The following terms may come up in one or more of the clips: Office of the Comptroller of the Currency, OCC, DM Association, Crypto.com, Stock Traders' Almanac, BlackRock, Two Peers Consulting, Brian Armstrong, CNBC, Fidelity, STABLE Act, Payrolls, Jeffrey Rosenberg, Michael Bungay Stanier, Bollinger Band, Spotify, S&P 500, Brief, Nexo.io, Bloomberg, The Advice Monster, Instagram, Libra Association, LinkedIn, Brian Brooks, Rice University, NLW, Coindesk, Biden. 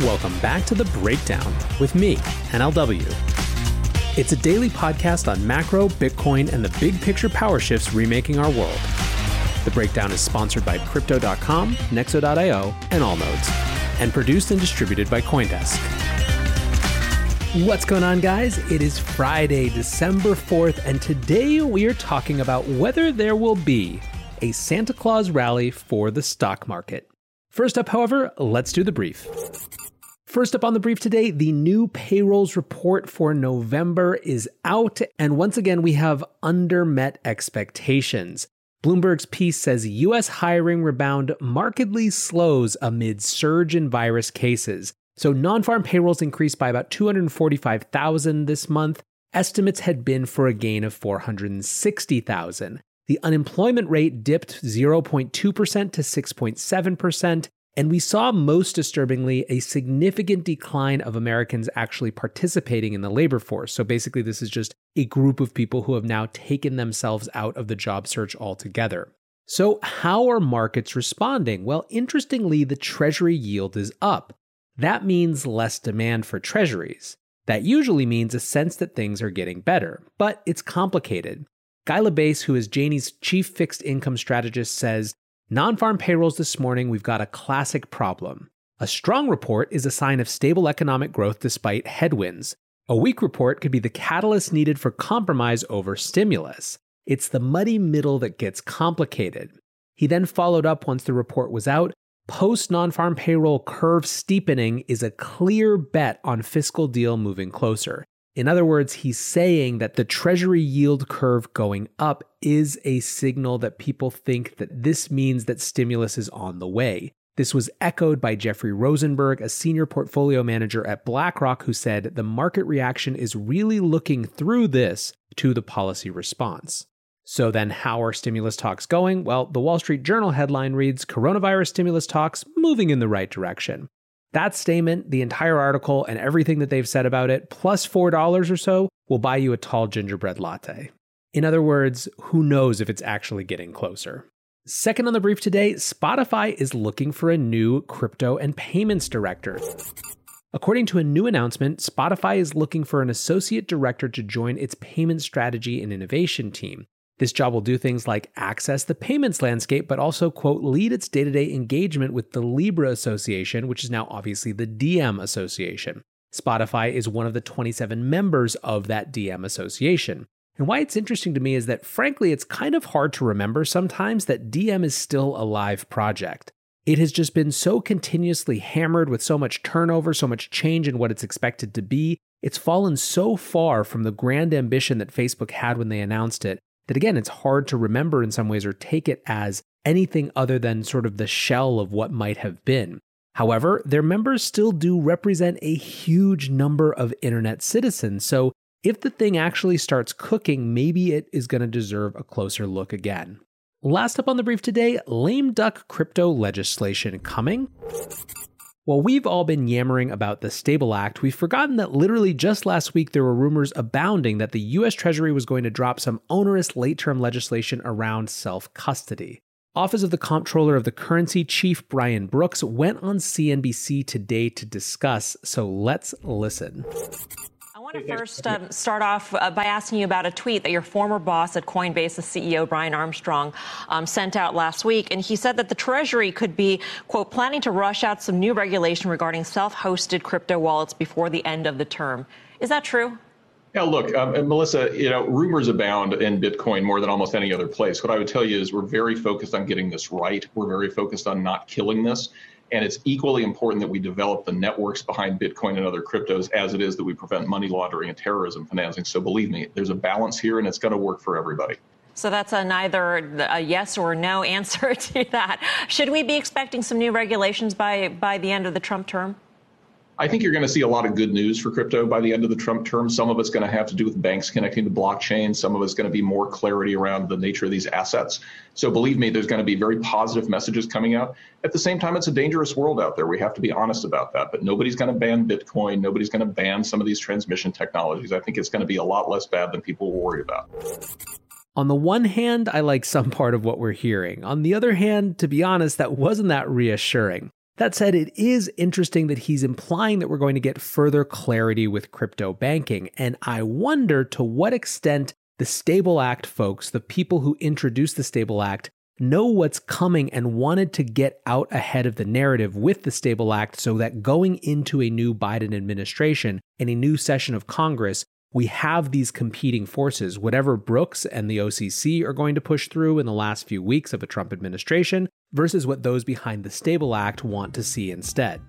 Welcome back to The Breakdown with me, NLW. It's a daily podcast on macro, Bitcoin, and the big picture power shifts remaking our world. The Breakdown is sponsored by Crypto.com, Nexo.io, and Allnodes, and produced and distributed by Coindesk. What's going on, guys? It is Friday, December 4th, and today we are talking about whether there will be a Santa Claus rally for the stock market. First up, however, let's do the brief. First up on the brief today, the new payrolls report for November is out, and once again, we have undermet expectations. Bloomberg's piece says U.S. hiring rebound markedly slows amid surge in virus cases. So non-farm payrolls increased by about 245,000 this month. Estimates had been for a gain of 460,000. The unemployment rate dipped 0.2% to 6.7%, and we saw, most disturbingly, a significant decline of Americans actually participating in the labor force. So basically, this is just a group of people who have now taken themselves out of the job search altogether. So how are markets responding? Well, interestingly, the Treasury yield is up. That means less demand for Treasuries. That usually means a sense that things are getting better, but it's complicated. Guy LaBase, who is Janie's chief fixed income strategist, says, non-farm payrolls this morning, we've got a classic problem. A strong report is a sign of stable economic growth despite headwinds. A weak report could be the catalyst needed for compromise over stimulus. It's the muddy middle that gets complicated. He then followed up once the report was out. Post-non-farm payroll curve steepening is a clear bet on fiscal deal moving closer. In other words, he's saying that the Treasury yield curve going up is a signal that people think that this means that stimulus is on the way. This was echoed by Jeffrey Rosenberg, a senior portfolio manager at BlackRock, who said the market reaction is really looking through this to the policy response. So then how are stimulus talks going? Well, the Wall Street Journal headline reads, coronavirus stimulus talks moving in the right direction. That statement, the entire article, and everything that they've said about it, plus $4 or so, will buy you a tall gingerbread latte. In other words, who knows if it's actually getting closer. Second on the brief today, Spotify is looking for a new crypto and payments director. According to a new announcement, Spotify is looking for an associate director to join its payment strategy and innovation team. This job will do things like access the payments landscape, but also, quote, lead its day-to-day engagement with the Libra Association, which is now obviously the DM Association. Spotify is one of the 27 members of that DM Association. And why it's interesting to me is that, frankly, it's kind of hard to remember sometimes that DM is still a live project. It has just been so continuously hammered with so much turnover, so much change in what it's expected to be. It's fallen so far from the grand ambition that Facebook had when they announced it, that again, it's hard to remember in some ways or take it as anything other than sort of the shell of what might have been. However, their members still do represent a huge number of internet citizens. So if the thing actually starts cooking, maybe it is going to deserve a closer look again. Last up on the brief today, lame duck crypto legislation coming. While we've all been yammering about the STABLE Act, we've forgotten that literally just last week there were rumors abounding that the U.S. Treasury was going to drop some onerous late-term legislation around self-custody. Office of the Comptroller of the Currency Chief Brian Brooks went on CNBC today to discuss, so let's listen. I want to first start off by asking you about a tweet that your former boss at Coinbase, the CEO, Brian Armstrong, sent out last week. And he said that the Treasury could be, quote, planning to rush out some new regulation regarding self-hosted crypto wallets before the end of the term. Is that true? Yeah, look, Melissa, you know, rumors abound in Bitcoin more than almost any other place. What I would tell you is we're very focused on getting this right. We're very focused on not killing this. And it's equally important that we develop the networks behind Bitcoin and other cryptos as it is that we prevent money laundering and terrorism financing. So believe me, there's a balance here and it's going to work for everybody. So that's neither a yes or no answer to that. Should we be expecting some new regulations by the end of the Trump term? I think you're going to see a lot of good news for crypto by the end of the Trump term. Some of it's going to have to do with banks connecting to blockchain. Some of it's going to be more clarity around the nature of these assets. So believe me, there's going to be very positive messages coming out. At the same time, it's a dangerous world out there. We have to be honest about that. But nobody's going to ban Bitcoin. Nobody's going to ban some of these transmission technologies. I think it's going to be a lot less bad than people worry about. On the one hand, I like some part of what we're hearing. On the other hand, to be honest, that wasn't that reassuring. That said, it is interesting that he's implying that we're going to get further clarity with crypto banking. And I wonder to what extent the STABLE Act folks, the people who introduced the STABLE Act, know what's coming and wanted to get out ahead of the narrative with the STABLE Act so that going into a new Biden administration and a new session of Congress, we have these competing forces. Whatever Brooks and the OCC are going to push through in the last few weeks of a Trump administration versus what those behind the STABLE Act want to see instead.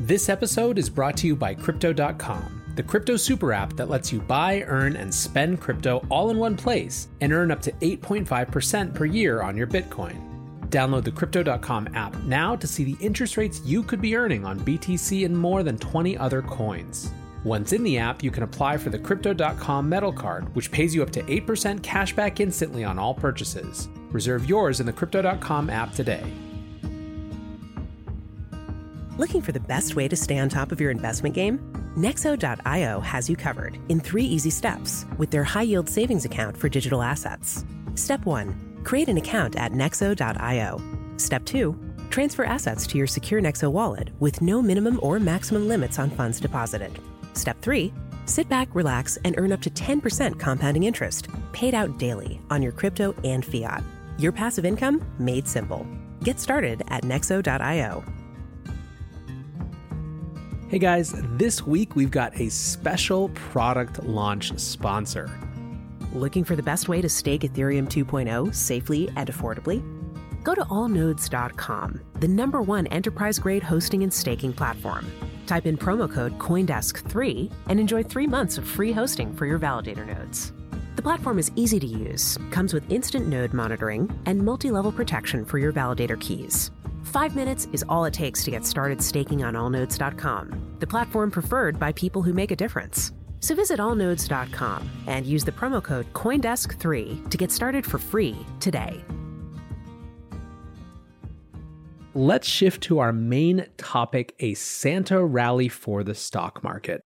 This episode is brought to you by Crypto.com, the crypto super app that lets you buy, earn, and spend crypto all in one place and earn up to 8.5% per year on your Bitcoin. Download the Crypto.com app now to see the interest rates you could be earning on BTC and more than 20 other coins. Once in the app, you can apply for the Crypto.com metal card, which pays you up to 8% cash back instantly on all purchases. Reserve yours in the Crypto.com app today. Looking for the best way to stay on top of your investment game? Nexo.io has you covered in 3 easy steps with their high-yield savings account for digital assets. Step 1, create an account at Nexo.io. Step 2, transfer assets to your secure Nexo wallet with no minimum or maximum limits on funds deposited. Step 3, sit back, relax, and earn up to 10% compounding interest paid out daily on your crypto and fiat. Your passive income made simple. Get started at Nexo.io. Hey guys, this week we've got a special product launch sponsor. Looking for the best way to stake Ethereum 2.0 safely and affordably? Go to Allnodes.com, the #1 enterprise-grade hosting and staking platform. Type in promo code Coindesk3 and enjoy 3 months of free hosting for your validator nodes. The platform is easy to use, comes with instant node monitoring, and multi-level protection for your validator keys. 5 minutes is all it takes to get started staking on allnodes.com, the platform preferred by people who make a difference. So visit allnodes.com and use the promo code Coindesk3 to get started for free today. Let's shift to our main topic, a Santa rally for the stock market.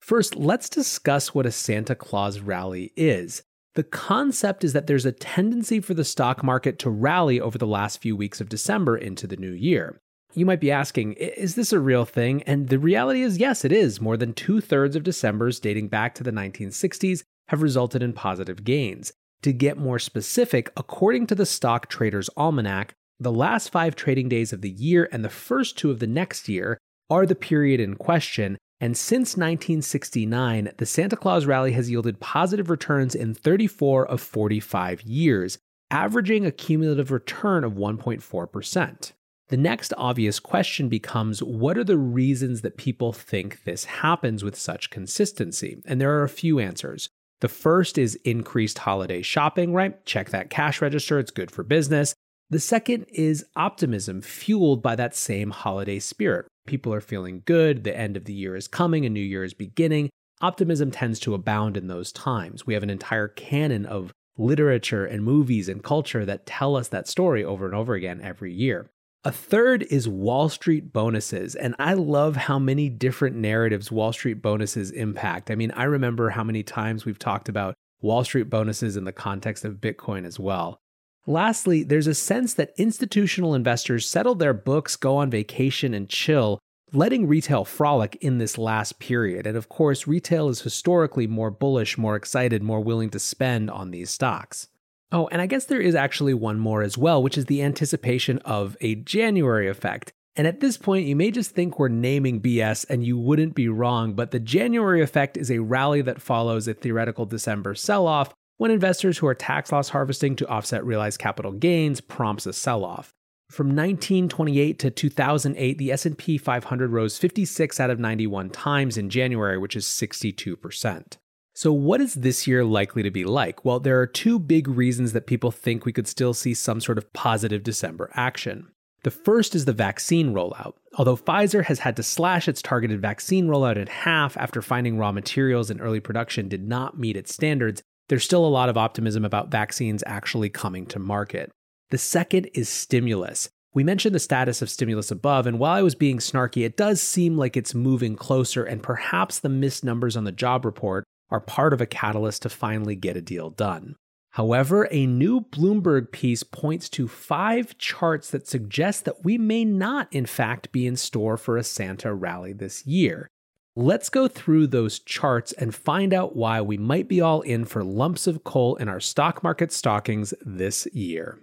First, let's discuss what a Santa Claus rally is. The concept is that there's a tendency for the stock market to rally over the last few weeks of December into the new year. You might be asking, is this a real thing? And the reality is, yes, it is. More than 2/3 of Decembers dating back to the 1960s have resulted in positive gains. To get more specific, according to the Stock Traders' Almanac, the last 5 trading days of the year and the first 2 of the next year are the period in question. And since 1969, the Santa Claus rally has yielded positive returns in 34 of 45 years, averaging a cumulative return of 1.4%. The next obvious question becomes, what are the reasons that people think this happens with such consistency? And there are a few answers. The first is increased holiday shopping, right? Check that cash register, it's good for business. The second is optimism fueled by that same holiday spirit. People are feeling good, the end of the year is coming, a new year is beginning. Optimism tends to abound in those times. We have an entire canon of literature and movies and culture that tell us that story over and over again every year. A third is Wall Street bonuses, and I love how many different narratives Wall Street bonuses impact. I mean, I remember how many times we've talked about Wall Street bonuses in the context of Bitcoin as well. Lastly, there's a sense that institutional investors settle their books, go on vacation, and chill, letting retail frolic in this last period. And of course, retail is historically more bullish, more excited, more willing to spend on these stocks. Oh, and I guess there is actually one more as well, which is the anticipation of a January effect. And at this point, you may just think we're naming BS, and you wouldn't be wrong, but the January effect is a rally that follows a theoretical December sell-off, when investors who are tax loss harvesting to offset realized capital gains prompts a sell-off. From 1928 to 2008, the S&P 500 rose 56 out of 91 times in January, which is 62%. So what is this year likely to be like? Well, there are 2 big reasons that people think we could still see some sort of positive December action. The first is the vaccine rollout. Although Pfizer has had to slash its targeted vaccine rollout in half after finding raw materials in early production did not meet its standards, there's still a lot of optimism about vaccines actually coming to market. The second is stimulus. We mentioned the status of stimulus above, and while I was being snarky, it does seem like it's moving closer, and perhaps the missed numbers on the job report are part of a catalyst to finally get a deal done. However, a new Bloomberg piece points to 5 charts that suggest that we may not, in fact, be in store for a Santa rally this year. Let's go through those charts and find out why we might be all in for lumps of coal in our stock market stockings this year.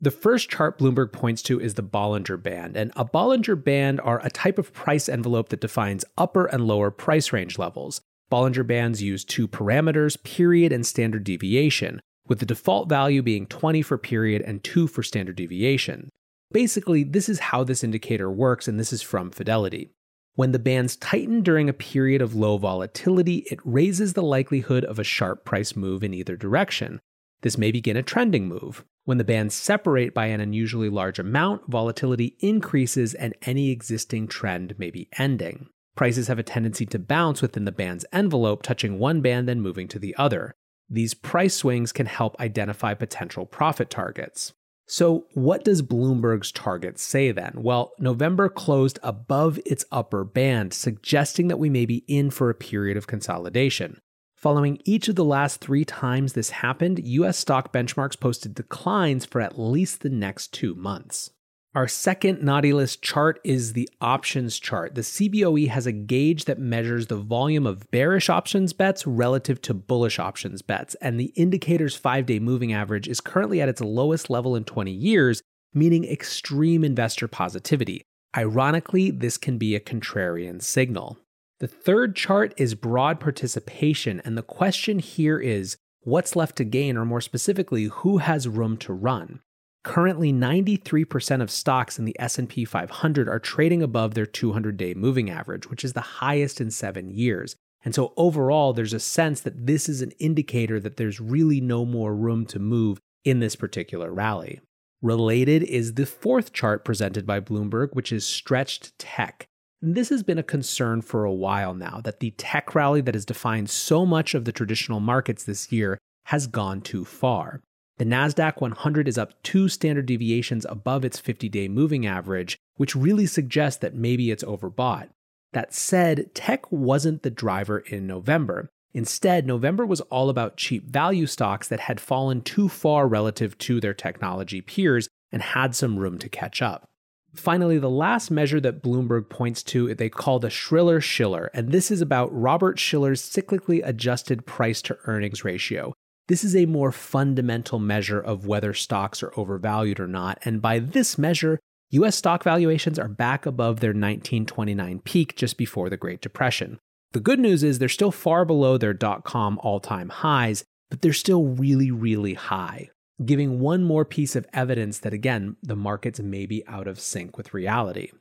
The first chart Bloomberg points to is the Bollinger Band, and a Bollinger Band are a type of price envelope that defines upper and lower price range levels. Bollinger Bands use 2 parameters, period and standard deviation, with the default value being 20 for period and 2 for standard deviation. Basically, this is how this indicator works, and this is from Fidelity. When the bands tighten during a period of low volatility, it raises the likelihood of a sharp price move in either direction. This may begin a trending move. When the bands separate by an unusually large amount, volatility increases and any existing trend may be ending. Prices have a tendency to bounce within the band's envelope, touching one band and moving to the other. These price swings can help identify potential profit targets. So what does Bloomberg's target say then? Well, November closed above its upper band, suggesting that we may be in for a period of consolidation. Following each of the last 3 times this happened, U.S. stock benchmarks posted declines for at least the next 2 months. Our second naughty list chart is the options chart. The CBOE has a gauge that measures the volume of bearish options bets relative to bullish options bets, and the indicator's 5-day moving average is currently at its lowest level in 20 years, meaning extreme investor positivity. Ironically, this can be a contrarian signal. The third chart is broad participation, and the question here is, what's left to gain, or more specifically, who has room to run? Currently, 93% of stocks in the S&P 500 are trading above their 200-day moving average, which is the highest in 7 years. And so overall, there's a sense that this is an indicator that there's really no more room to move in this particular rally. Related is the fourth chart presented by Bloomberg, which is stretched tech. And this has been a concern for a while now, that the tech rally that has defined so much of the traditional markets this year has gone too far. The NASDAQ 100 is up 2 standard deviations above its 50-day moving average, which really suggests that maybe it's overbought. That said, tech wasn't the driver in November. Instead, November was all about cheap value stocks that had fallen too far relative to their technology peers and had some room to catch up. Finally, the last measure that Bloomberg points to, they call the Shriller-Shiller, and this is about Robert Shiller's cyclically adjusted price-to-earnings ratio. This is a more fundamental measure of whether stocks are overvalued or not, and by this measure, U.S. stock valuations are back above their 1929 peak just before the Great Depression. The good news is they're still far below their dot-com all-time highs, but they're still really, really high, giving one more piece of evidence that, again, the markets may be out of sync with reality.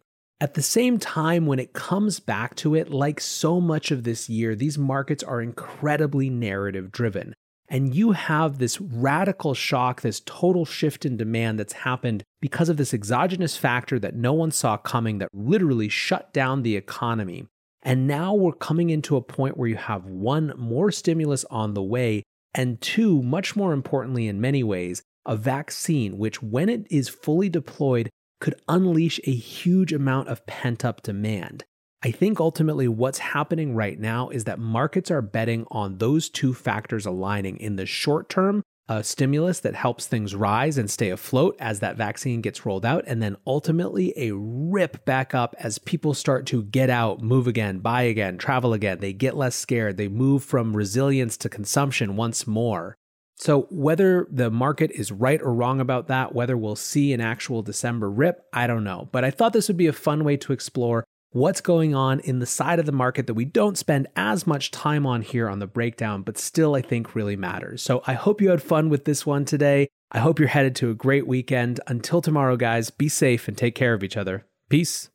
At the same time, when it comes back to it, like so much of this year, these markets are incredibly narrative-driven. And you have this radical shock, this total shift in demand that's happened because of this exogenous factor that no one saw coming that literally shut down the economy. And now we're coming into a point where you have 1, more stimulus on the way, and 2, much more importantly in many ways, a vaccine, which when it is fully deployed, could unleash a huge amount of pent-up demand. I think ultimately what's happening right now is that markets are betting on those 2 factors aligning in the short term, a stimulus that helps things rise and stay afloat as that vaccine gets rolled out, and then ultimately a rip back up as people start to get out, move again, buy again, travel again. They get less scared. They move from resilience to consumption once more. So whether the market is right or wrong about that, whether we'll see an actual December rip, I don't know. But I thought this would be a fun way to explore what's going on in the side of the market that we don't spend as much time on here on the breakdown, but still I think really matters. So I hope you had fun with this one today. I hope you're headed to a great weekend. Until tomorrow, guys, be safe and take care of each other. Peace.